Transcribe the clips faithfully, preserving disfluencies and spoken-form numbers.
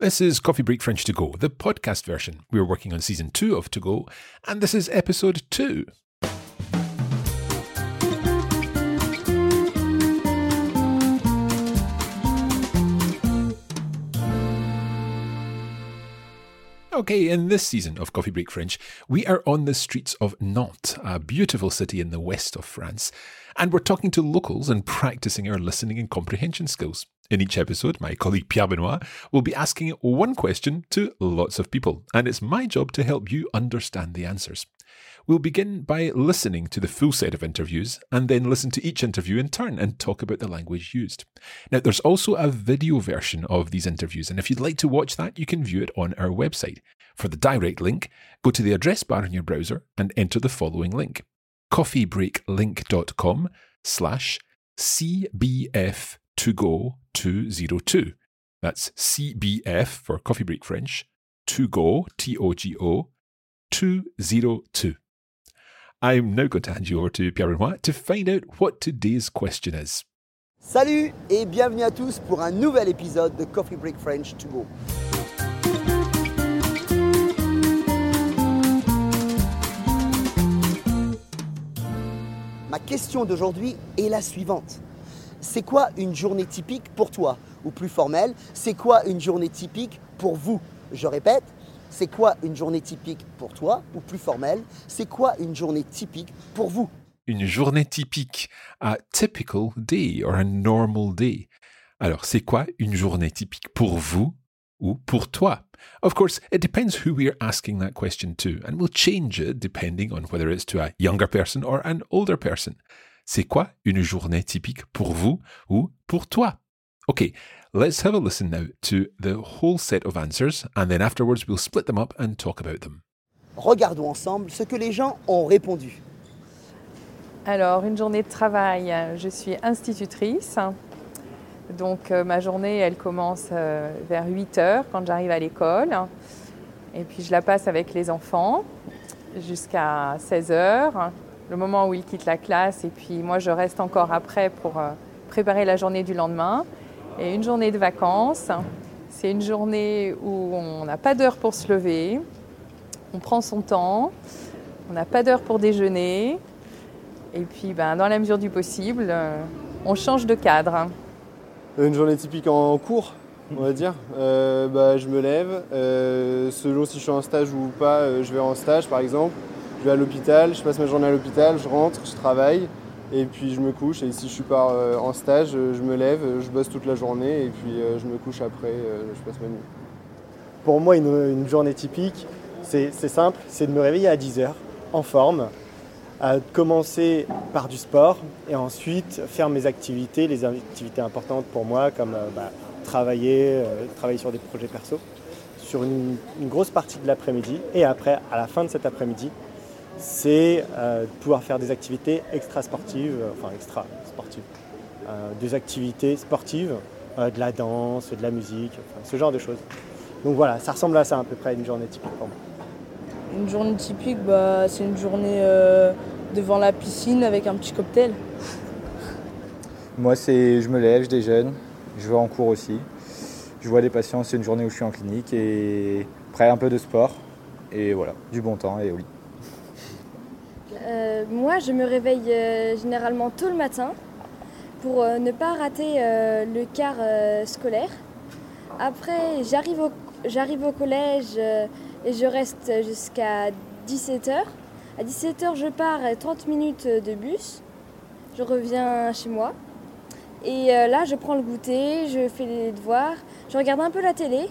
This is Coffee Break French to Go, the podcast version. We're working on season two of To Go, and this is episode two. Okay, in this season of Coffee Break French, we are on the streets of Nantes, a beautiful city in the west of France, and we're talking to locals and practicing our listening and comprehension skills. In each episode, my colleague Pierre Benoit will be asking one question to lots of people, and it's my job to help you understand the answers. We'll begin by listening to the full set of interviews and then listen to each interview in turn and talk about the language used. Now, there's also a video version of these interviews, and if you'd like to watch that, you can view it on our website. For the direct link, go to the address bar in your browser and enter the following link, coffee break link dot com slash C B F two go two zero two. That's C B F for Coffee Break French, two go, T O G O, two zero two. I'm now going to hand you over to Pierre Benoit to find out what today's question is. Salut et bienvenue à tous pour un nouvel épisode de Coffee Break French to Go. Ma question d'aujourd'hui est la suivante. C'est quoi une journée typique pour toi? Ou plus formelle, c'est quoi une journée typique pour vous? Je répète. C'est quoi une journée typique pour toi? Ou plus formelle, c'est quoi une journée typique pour vous? Une journée typique, a typical day or a normal day. Alors, c'est quoi une journée typique pour vous ou pour toi? Of course, it depends who we're asking that question to, and we'll change it depending on whether it's to a younger person or an older person. C'est quoi une journée typique pour vous ou pour toi? Okay, let's have a listen now to the whole set of answers, and then afterwards we'll split them up and talk about them. Regardons ensemble ce que les gens ont répondu. Alors, une journée de travail, je suis institutrice. Donc, euh, ma journée, elle commence euh, vers huit heures quand j'arrive à l'école. Et puis, je la passe avec les enfants jusqu'à seize heures, le moment où ils quittent la classe. Et puis, moi, je reste encore après pour euh, préparer la journée du lendemain. Et une journée de vacances, c'est une journée où on n'a pas d'heure pour se lever, on prend son temps, on n'a pas d'heure pour déjeuner, et puis ben, dans la mesure du possible, on change de cadre. Une journée typique en cours, on va dire. Euh, bah, je me lève, euh, selon si je suis en stage ou pas, je vais en stage par exemple, je vais à l'hôpital, je passe ma journée à l'hôpital, je rentre, je travaille. Et puis je me couche, et si je suis pas euh, en stage, je me lève, je bosse toute la journée, et puis euh, je me couche après, euh, je passe ma nuit. Pour moi, une, une journée typique, c'est, c'est simple, c'est de me réveiller à dix heures, en forme, à commencer par du sport, et ensuite faire mes activités, les activités importantes pour moi, comme euh, bah, travailler, euh, travailler sur des projets perso, sur une, une grosse partie de l'après-midi, et après, à la fin de cet après-midi, c'est euh, pouvoir faire des activités extra-sportives, euh, enfin extra-sportives, euh, des activités sportives, euh, de la danse, de la musique, enfin, ce genre de choses. Donc voilà, ça ressemble à ça à peu près, une journée typique pour moi. Une journée typique, bah, c'est une journée euh, devant la piscine avec un petit cocktail. Moi, c'est je me lève, je déjeune, je vais en cours aussi, je vois des patients, c'est une journée où je suis en clinique, et après un peu de sport, et voilà, du bon temps et au lit. Euh, moi, je me réveille euh, généralement tôt le matin. pour euh, ne pas rater euh, le quart euh, scolaire. Après, j'arrive au, j'arrive au collège euh, et je reste jusqu'à dix-sept heures. À dix-sept heures, je pars trente minutes de bus. Je reviens chez moi. Et euh, là, je prends le goûter, je fais les devoirs, je regarde un peu la télé.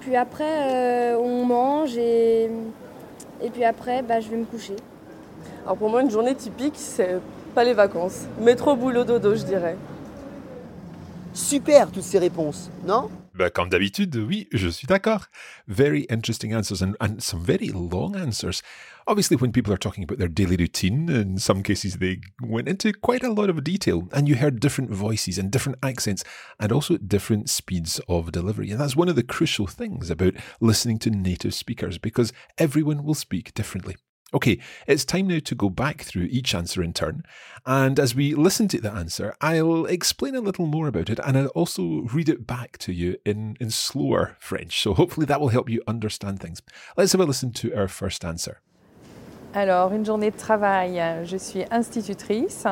Puis après, euh, on mange et, et puis après, bah, je vais me coucher. Alors pour moi, une journée typique, c'est pas les vacances. Métro, boulot, dodo, je dirais. Super, toutes ces réponses, non ? Bah, comme d'habitude, oui, je suis d'accord. Very interesting answers and, and some very long answers. Obviously, when people are talking about their daily routine, in some cases they went into quite a lot of detail, and you heard different voices and different accents, and also different speeds of delivery. And that's one of the crucial things about listening to native speakers, because everyone will speak differently. Okay, it's time now to go back through each answer in turn, and as we listen to the answer, I'll explain a little more about it, and I'll also read it back to you in, in slower French, so hopefully that will help you understand things. Let's have a listen to our first answer. Alors, une journée de travail, je suis institutrice,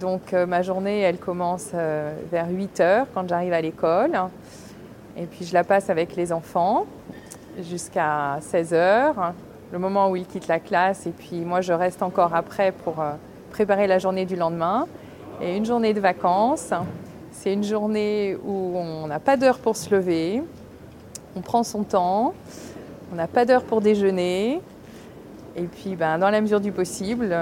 donc euh, ma journée, elle commence euh, vers huit heures quand j'arrive à l'école, et puis je la passe avec les enfants jusqu'à seize heures. Le moment où ils quittent la classe, et puis moi je reste encore après pour préparer la journée du lendemain. Et une journée de vacances, c'est une journée où on n'a pas d'heure pour se lever, on prend son temps, on n'a pas d'heure pour déjeuner, et puis ben, dans la mesure du possible,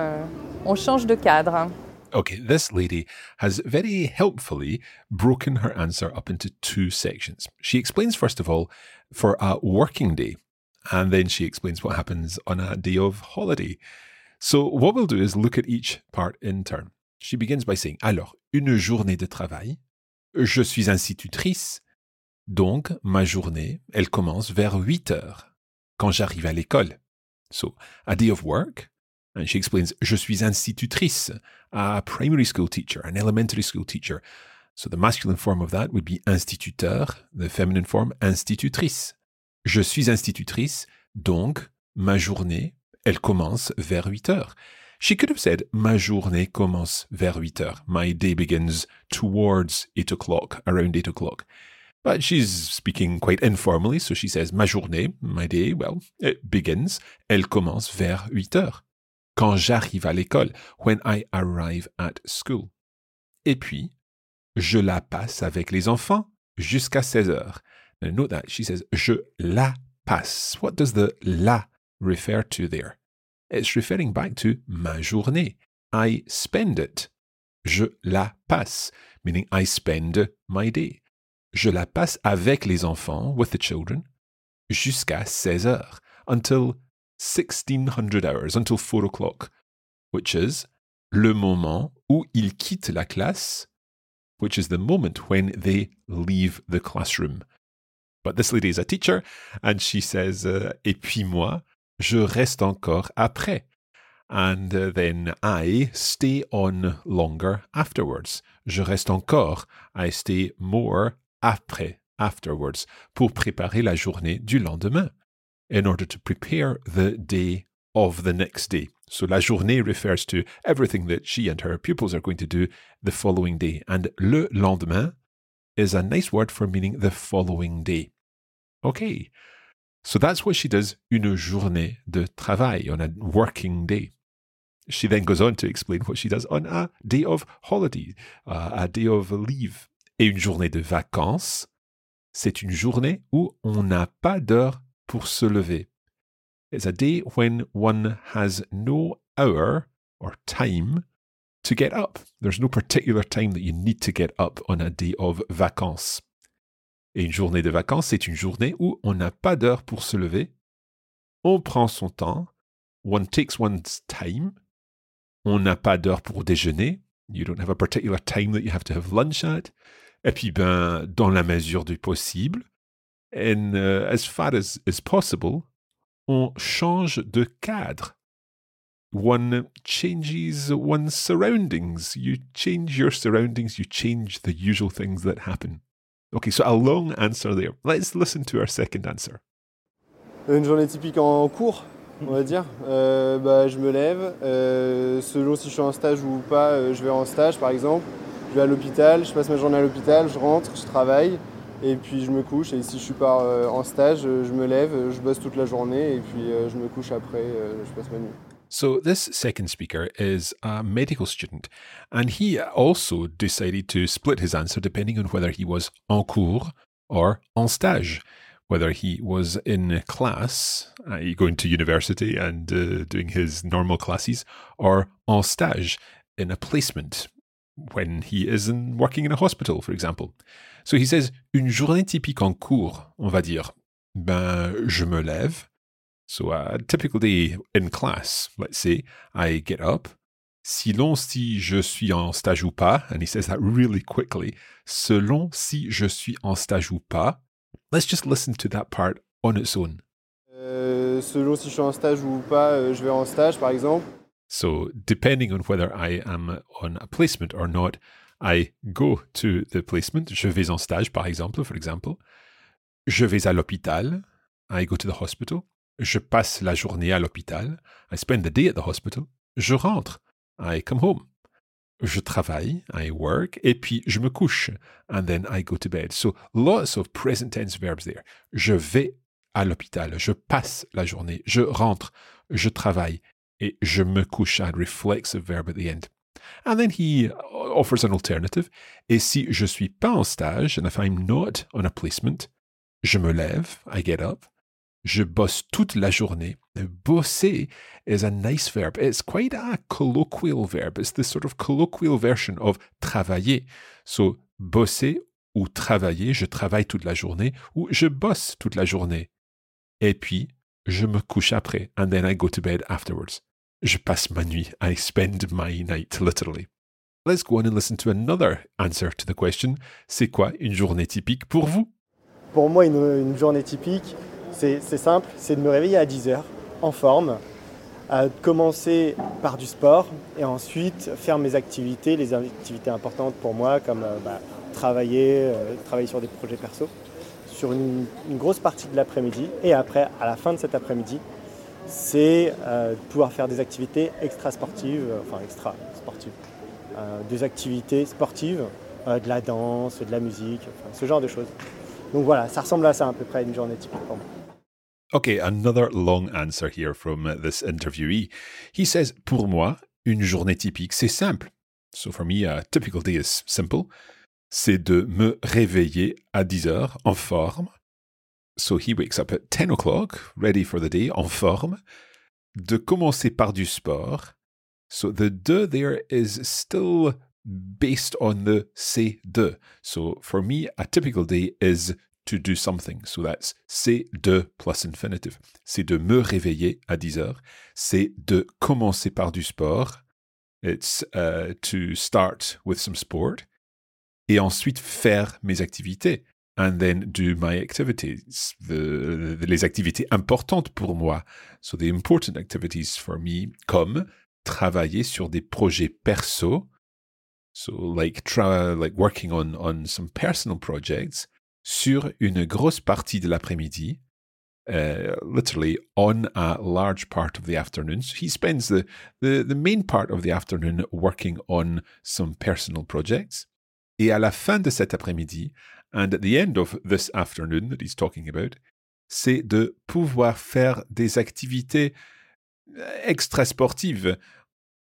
on change de cadre. Okay, this lady has very helpfully broken her answer up into two sections. She explains first of all for a working day. And then she explains what happens on a day of holiday. So what we'll do is look at each part in turn. She begins by saying, alors, une journée de travail. Je suis institutrice. Donc, ma journée, elle commence vers huit heures, quand j'arrive à l'école. So, a day of work. And she explains, je suis institutrice, a primary school teacher, an elementary school teacher. So the masculine form of that would be instituteur, the feminine form, institutrice. Je suis institutrice, donc ma journée, elle commence vers huit heures. She could have said, ma journée commence vers huit heures. My day begins towards eight o'clock, around eight o'clock. But she's speaking quite informally, so she says, ma journée, my day, well, it begins, elle commence vers huit heures. Quand j'arrive à l'école, when I arrive at school. Et puis, je la passe avec les enfants jusqu'à seize heures. Now note that, she says, je la passe. What does the la refer to there? It's referring back to ma journée. I spend it. Je la passe, meaning I spend my day. Je la passe avec les enfants, with the children, jusqu'à seize heures, until sixteen hundred hours, until four o'clock, which is le moment où ils quittent la classe, which is the moment when they leave the classroom. But this lady is a teacher, and she says, uh, et puis moi, je reste encore après. And uh, then I stay on longer afterwards. Je reste encore, I stay more après, afterwards, pour préparer la journée du lendemain, in order to prepare the day of the next day. So la journée refers to everything that she and her pupils are going to do the following day. And le lendemain is a nice word for meaning the following day. Okay, so that's what she does, une journée de travail, on a working day. She then goes on to explain what she does on a day of holiday, uh, a day of leave. Et une journée de vacances, c'est une journée où on n'a pas d'heure pour se lever. It's a day when one has no hour or time to get up. There's no particular time that you need to get up on a day of vacances. Et une journée de vacances, c'est une journée où on n'a pas d'heure pour se lever. On prend son temps. One takes one's time. On n'a pas d'heure pour déjeuner. You don't have a particular time that you have to have lunch at. Et puis, ben, dans la mesure du possible, and uh, as far as, as possible, on change de cadre. One changes one's surroundings. You change your surroundings, you change the usual things that happen. Okay, so a long answer there. Let's listen to our second answer. Une journée typique en cours, on va dire. Euh, bah, je me lève, euh, selon si je suis en stage ou pas, euh, je vais en stage par exemple. Je vais à l'hôpital, je passe ma journée à l'hôpital, je rentre, je travaille et puis je me couche. Et si je suis pas euh, en stage, je me lève, je bosse toute la journée et puis euh, je me couche après, euh, je passe ma nuit. So this second speaker is a medical student, and he also decided to split his answer depending on whether he was en cours or en stage, whether he was in class, that is going to university and uh, doing his normal classes, or en stage, in a placement, when he is in, working in a hospital, for example. So he says, une journée typique en cours, on va dire, ben, je me lève. So a typical day in class, let's say, I get up. Selon si je suis en stage ou pas, and he says that really quickly, selon si je suis en stage ou pas. Let's just listen to that part on its own. Euh, selon si je suis en stage ou pas, euh, je vais en stage, par exemple. So, depending on whether I am on a placement or not, I go to the placement. Je vais en stage, par exemple, for example. Je vais à l'hôpital. I go to the hospital. Je passe la journée à l'hôpital. I spend the day at the hospital. Je rentre. I come home. Je travaille, I work, et puis je me couche, and then I go to bed. So lots of present tense verbs there. Je vais à l'hôpital, je passe la journée, je rentre, je travaille, et je me couche, a reflexive verb at the end. And then he offers an alternative. Et si je suis pas en stage, and if I'm not on a placement, je me lève, I get up. Je bosse toute la journée. Bosser is a nice verb. It's quite a colloquial verb. It's the sort of colloquial version of travailler. So, bosser ou travailler, je travaille toute la journée, ou je bosse toute la journée. Et puis, je me couche après, and then I go to bed afterwards. Je passe ma nuit. I spend my night, literally. Let's go on and listen to another answer to the question. C'est quoi une journée typique pour vous? Pour moi, une, une journée typique, C'est, c'est simple, c'est de me réveiller à dix heures, en forme, à commencer par du sport et ensuite faire mes activités, les activités importantes pour moi, comme euh, bah, travailler, euh, travailler sur des projets perso, sur une, une grosse partie de l'après-midi. Et après, à la fin de cet après-midi, c'est euh, pouvoir faire des activités extra-sportives, euh, enfin extra-sportives, euh, des activités sportives, euh, de la danse, de la musique, enfin, ce genre de choses. Donc voilà, ça ressemble à ça à peu près une journée typique pour moi. Okay, another long answer here from this interviewee. He says, pour moi, une journée typique, c'est simple. So for me, a typical day is simple. C'est de me réveiller à dix heures, en forme. So he wakes up at ten o'clock, ready for the day, en forme. De commencer par du sport. So the de there is still based on the c'est de. So for me, a typical day is to do something. So that's c'est de plus infinitive. C'est de me réveiller à dix heures. C'est de commencer par du sport. It's uh, to start with some sport. Et ensuite faire mes activités. And then do my activities. The, the, les activités importantes pour moi. So the important activities for me, comme travailler sur des projets perso. So like, tra- like working on, on some personal projects. Sur une grosse partie de l'après-midi, uh, literally on a large part of the afternoon. So he spends the, the, the main part of the afternoon working on some personal projects. Et à la fin de cet après-midi, and at the end of this afternoon that he's talking about, c'est de pouvoir faire des activités extra-sportives.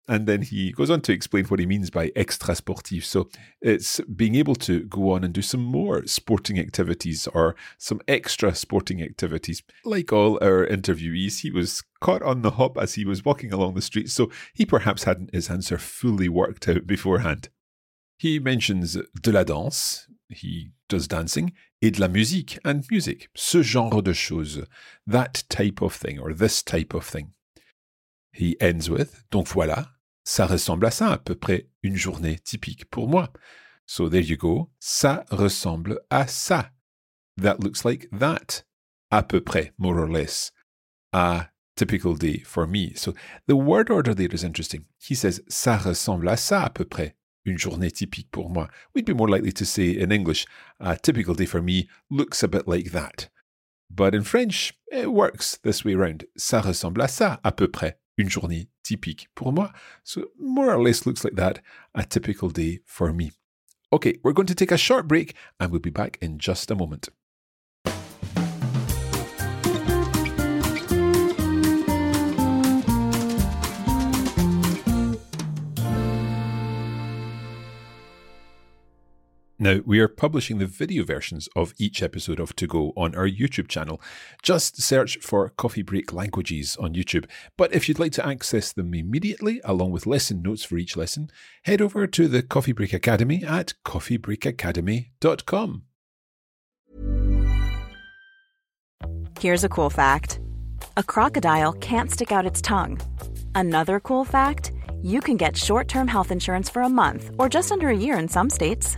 And then he goes on to explain what he means by extra sportif. So it's being able to go on and do some more sporting activities or some extra sporting activities. Like all our interviewees, he was caught on the hop as he was walking along the street, so he perhaps hadn't his answer fully worked out beforehand. He mentions de la danse, he does dancing, et de la musique, and music. Ce genre de choses, that type of thing, or this type of thing. He ends with, donc voilà, ça ressemble à ça à peu près une journée typique pour moi. So there you go, ça ressemble à ça. That looks like that, à peu près, more or less. A typical day for me. So the word order there is interesting. He says, ça ressemble à ça à peu près, une journée typique pour moi. We'd be more likely to say in English, a typical day for me looks a bit like that. But in French, it works this way around. Ça ressemble à ça à peu près. Une journée typique pour moi. So more or less looks like that, a typical day for me. Okay, we're going to take a short break and we'll be back in just a moment. Now, we are publishing the video versions of each episode of To Go on our YouTube channel. Just search for Coffee Break Languages on YouTube. But if you'd like to access them immediately, along with lesson notes for each lesson, head over to the Coffee Break Academy at coffee break academy dot com. Here's a cool fact. A crocodile can't stick out its tongue. Another cool fact, you can get short-term health insurance for a month or just under a year in some states.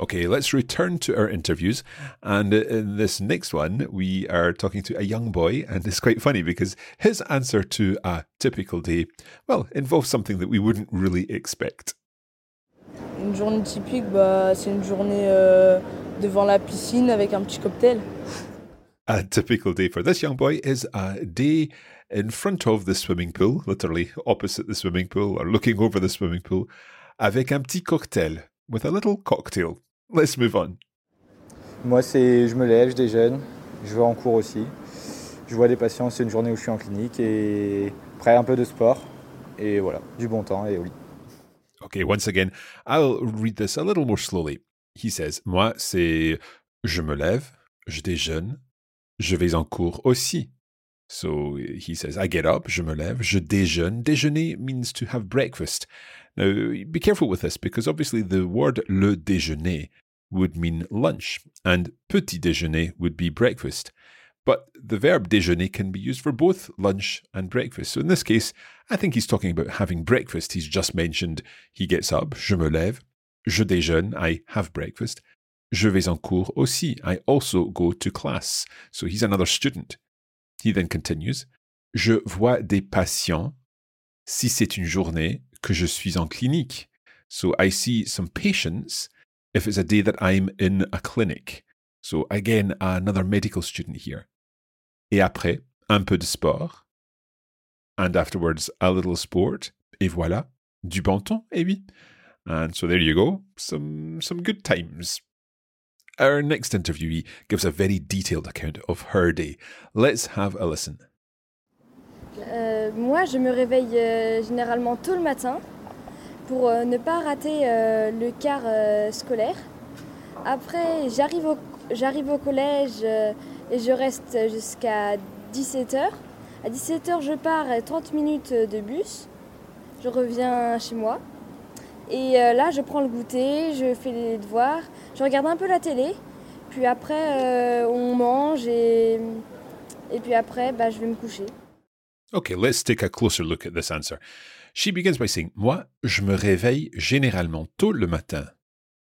Okay, let's return to our interviews, and in this next one we are talking to a young boy, and it's quite funny because his answer to a typical day, well, involves something that we wouldn't really expect. Une journée typique, bah, c'est une journée euh, devant la piscine avec un petit cocktail. A typical day for this young boy is a day in front of the swimming pool, literally opposite the swimming pool or looking over the swimming pool, avec un petit cocktail, with a little cocktail. Let's move on. Moi, c'est je me lève, je déjeune, je vais en cours aussi. Je vois des patients, c'est une journée où je suis en clinique et après un peu de sport et voilà, du bon temps et au lit. Okay, once again, I'll read this a little more slowly. He says, moi, c'est je me lève, je déjeune, je vais en cours aussi. So he says, I get up, je me lève, je déjeune. Déjeuner means to have breakfast. Now, be careful with this because obviously the word le déjeuner would mean lunch and petit déjeuner would be breakfast. But the verb déjeuner can be used for both lunch and breakfast. So in this case, I think he's talking about having breakfast. He's just mentioned he gets up, je me lève, je déjeune, I have breakfast. Je vais en cours aussi, I also go to class. So he's another student. He then continues, je vois des patients si c'est une journée que je suis en clinique. So I see some patients if it's a day that I'm in a clinic. So again, another medical student here. Et après, un peu de sport. And afterwards, a little sport. Et voilà, du bon temps, eh oui. And so there you go, some some good times. Our next interviewee gives a very detailed account of her day. Let's have a listen. Euh, moi, je me réveille euh, généralement tôt le matin pour euh, ne pas rater euh, le quart euh, scolaire. Après, j'arrive au, j'arrive au collège euh, et je reste jusqu'à dix-sept heures. À dix-sept heures, je pars trente minutes de bus. Je reviens chez moi. Et euh, là, je prends le goûter, je fais les devoirs, je regarde un peu la télé, puis après, euh, on mange et, et puis après, bah, je vais me coucher. Okay, let's take a closer look at this answer. She begins by saying, moi, je me réveille généralement tôt le matin.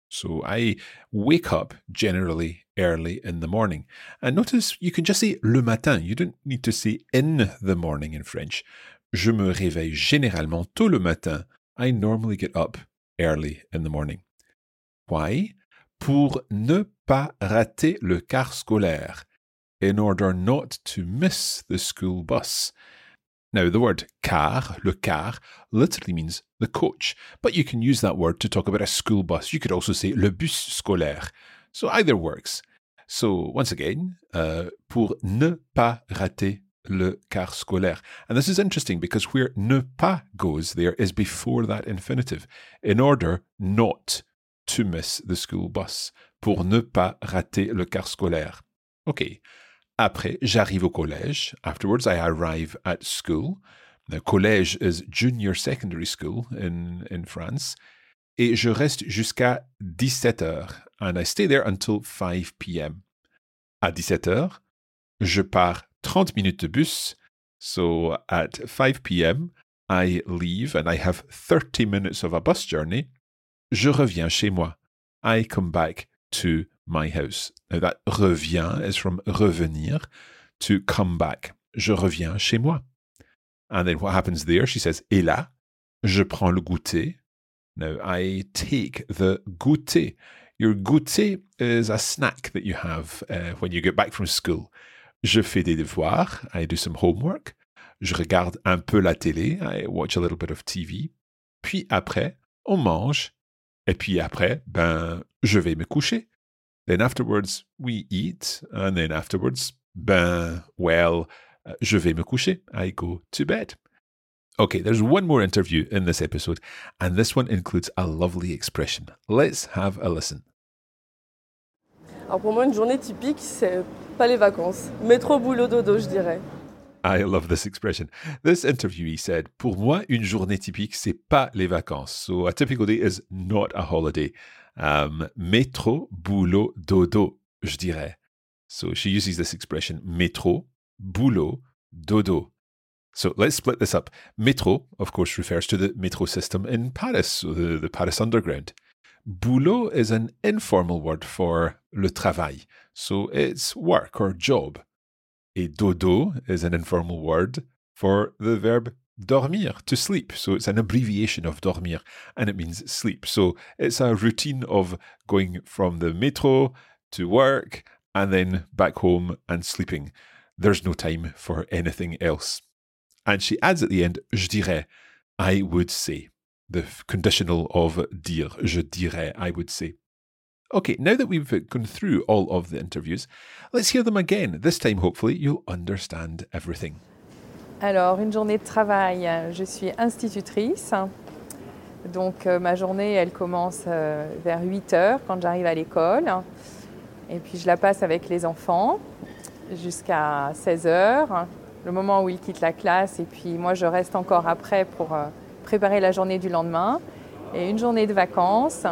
So I wake up generally early in the morning. And notice you can just say le matin. You don't need to say in the morning in French. Je me réveille généralement tôt le matin. I normally get up early in the morning. Why? Pour ne pas rater le car scolaire, in order not to miss the school bus. Now, the word car, le car, literally means the coach, but you can use that word to talk about a school bus. You could also say le bus scolaire. So either works. So once again, uh, pour ne pas rater le car scolaire. And this is interesting because where ne pas goes there is before that infinitive, in order not to miss the school bus. Pour ne pas rater le car scolaire. Okay. Après, j'arrive au collège. Afterwards, I arrive at school. Now, collège is junior secondary school in, in France. Et je reste jusqu'à dix-sept heures. And I stay there until five p.m. À dix-sept heures, je pars thirty minutes de bus. So at five p.m., I leave and I have thirty minutes of a bus journey. Je reviens chez moi. I come back to my house. Now that revient is from revenir, to come back. Je reviens chez moi. And then what happens there? She says, et là, je prends le goûter. Now I take the goûter. Your goûter is a snack that you have uh, when you get back from school. Je fais des devoirs. I do some homework. Je regarde un peu la télé. I watch a little bit of T V. Puis après, on mange. Et puis après, ben, je vais me coucher. Then afterwards, we eat. And then afterwards, ben, well, je vais me coucher. I go to bed. Okay, there's one more interview in this episode, and this one includes a lovely expression. Let's have a listen. Alors pour moi, une journée typique, c'est pas les vacances. Métro, boulot, dodo, je dirais. I love this expression. This interviewee said, pour moi, une journée typique, c'est pas les vacances. So a typical day is not a holiday. Um, métro, boulot, dodo, je dirais. So she uses this expression, métro, boulot, dodo. So let's split this up. Métro, of course, refers to the métro system in Paris, so the, the Paris underground. Boulot is an informal word for le travail, so it's work or job. Et dodo is an informal word for the verb dormir, to sleep. So it's an abbreviation of dormir, and it means sleep. So it's a routine of going from the métro to work and then back home and sleeping. There's no time for anything else. And she adds at the end, je dirais, I would say. The conditional of dire, je dirais, I would say. Okay, now that we've gone through all of the interviews, let's hear them again. This time, hopefully, you'll understand everything. Alors, une journée de travail. Je suis institutrice. Donc, euh, ma journée, elle commence euh, vers huit heures quand j'arrive à l'école. Et puis, je la passe avec les enfants jusqu'à seize heures. Le moment où ils quittent la classe, et puis moi je reste encore après pour préparer la journée du lendemain. Et une journée de vacances,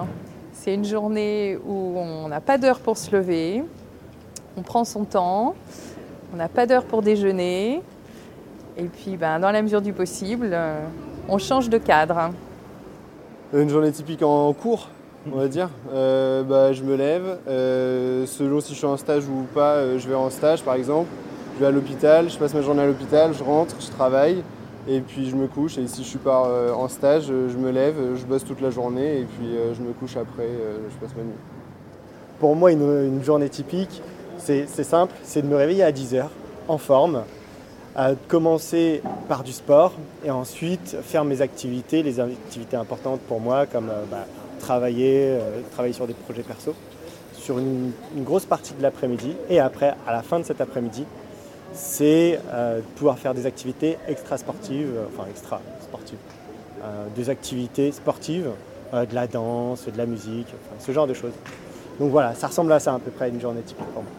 c'est une journée où on n'a pas d'heure pour se lever, on prend son temps, on n'a pas d'heure pour déjeuner, et puis ben, dans la mesure du possible, on change de cadre. Une journée typique en cours, on va dire. Euh, bah, je me lève, euh, selon si je suis en stage ou pas, je vais en stage par exemple. Je vais à l'hôpital, je passe ma journée à l'hôpital, je rentre, je travaille et puis je me couche. Et si je suis pas euh, en stage, je me lève, je bosse toute la journée et puis euh, je me couche après, euh, je passe ma nuit. Pour moi, une, une journée typique, c'est, c'est simple, c'est de me réveiller à dix heures, en forme, à commencer par du sport et ensuite faire mes activités, les activités importantes pour moi comme euh, bah, travailler, euh, travailler sur des projets perso, sur une, une grosse partie de l'après-midi et après, à la fin de cet après-midi, c'est euh, pouvoir faire des activités extra-sportives, euh, enfin extra-sportives, euh, des activités sportives, euh, de la danse, de la musique, enfin, ce genre de choses. Donc voilà, ça ressemble à ça à peu près, une journée typique pour moi.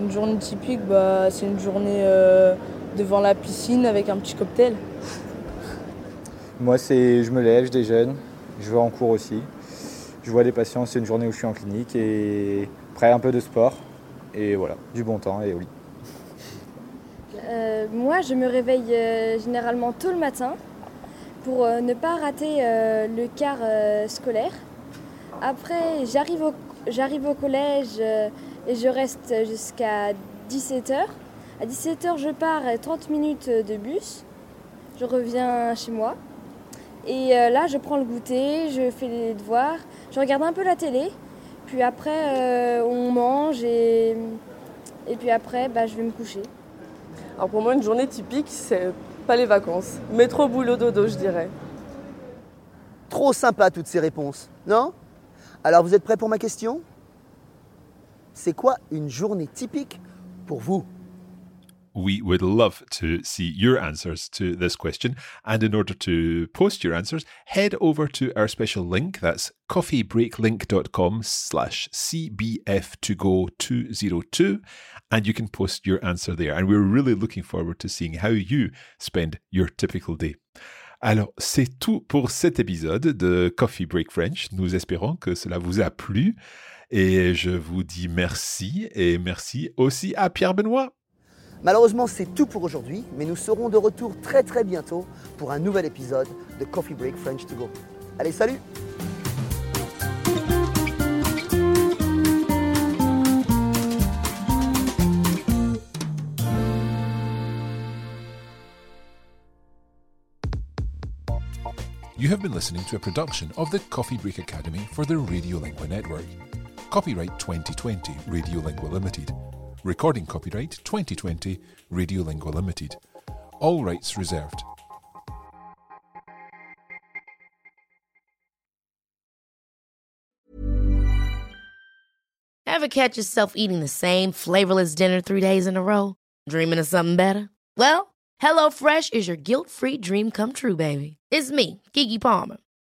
Une journée typique, bah, c'est une journée euh, devant la piscine avec un petit cocktail. Moi, c'est je me lève, je déjeune, je vais en cours aussi, je vois les patients, c'est une journée où je suis en clinique, et après un peu de sport, et voilà, du bon temps et au lit. Euh, moi, je me réveille euh, généralement tôt le matin pour euh, ne pas rater euh, le car euh, scolaire. Après, j'arrive au, j'arrive au collège euh, et je reste jusqu'à dix-sept heures. À dix-sept heures, je pars trente minutes de bus. Je reviens chez moi. Et euh, là, je prends le goûter, je fais les devoirs, je regarde un peu la télé. Puis après, euh, on mange et, et puis après, bah, je vais me coucher. Alors pour moi, une journée typique, c'est pas les vacances. Métro, boulot, dodo, je dirais. Trop sympa toutes ces réponses, non ? Alors vous êtes prêts pour ma question ? C'est quoi une journée typique pour vous ? We would love to see your answers to this question. And in order to post your answers, head over to our special link. That's coffeebreaklink.com slash cbf2go202. And you can post your answer there. And we're really looking forward to seeing how you spend your typical day. Alors, c'est tout pour cet épisode de Coffee Break French. Nous espérons que cela vous a plu. Et je vous dis merci. Et merci aussi à Pierre Benoit. Malheureusement, c'est tout pour aujourd'hui, mais nous serons de retour très très bientôt pour un nouvel épisode de Coffee Break French to Go. Allez, salut! You have been listening to a production of the Coffee Break Academy for the Radio Lingua Network. Copyright twenty twenty, Radio Lingua Limited. Recording copyright twenty twenty, Radiolingua Limited. All rights reserved. Ever catch yourself eating the same flavorless dinner three days in a row? Dreaming of something better? Well, HelloFresh is your guilt-free dream come true, baby. It's me, Keke Palmer.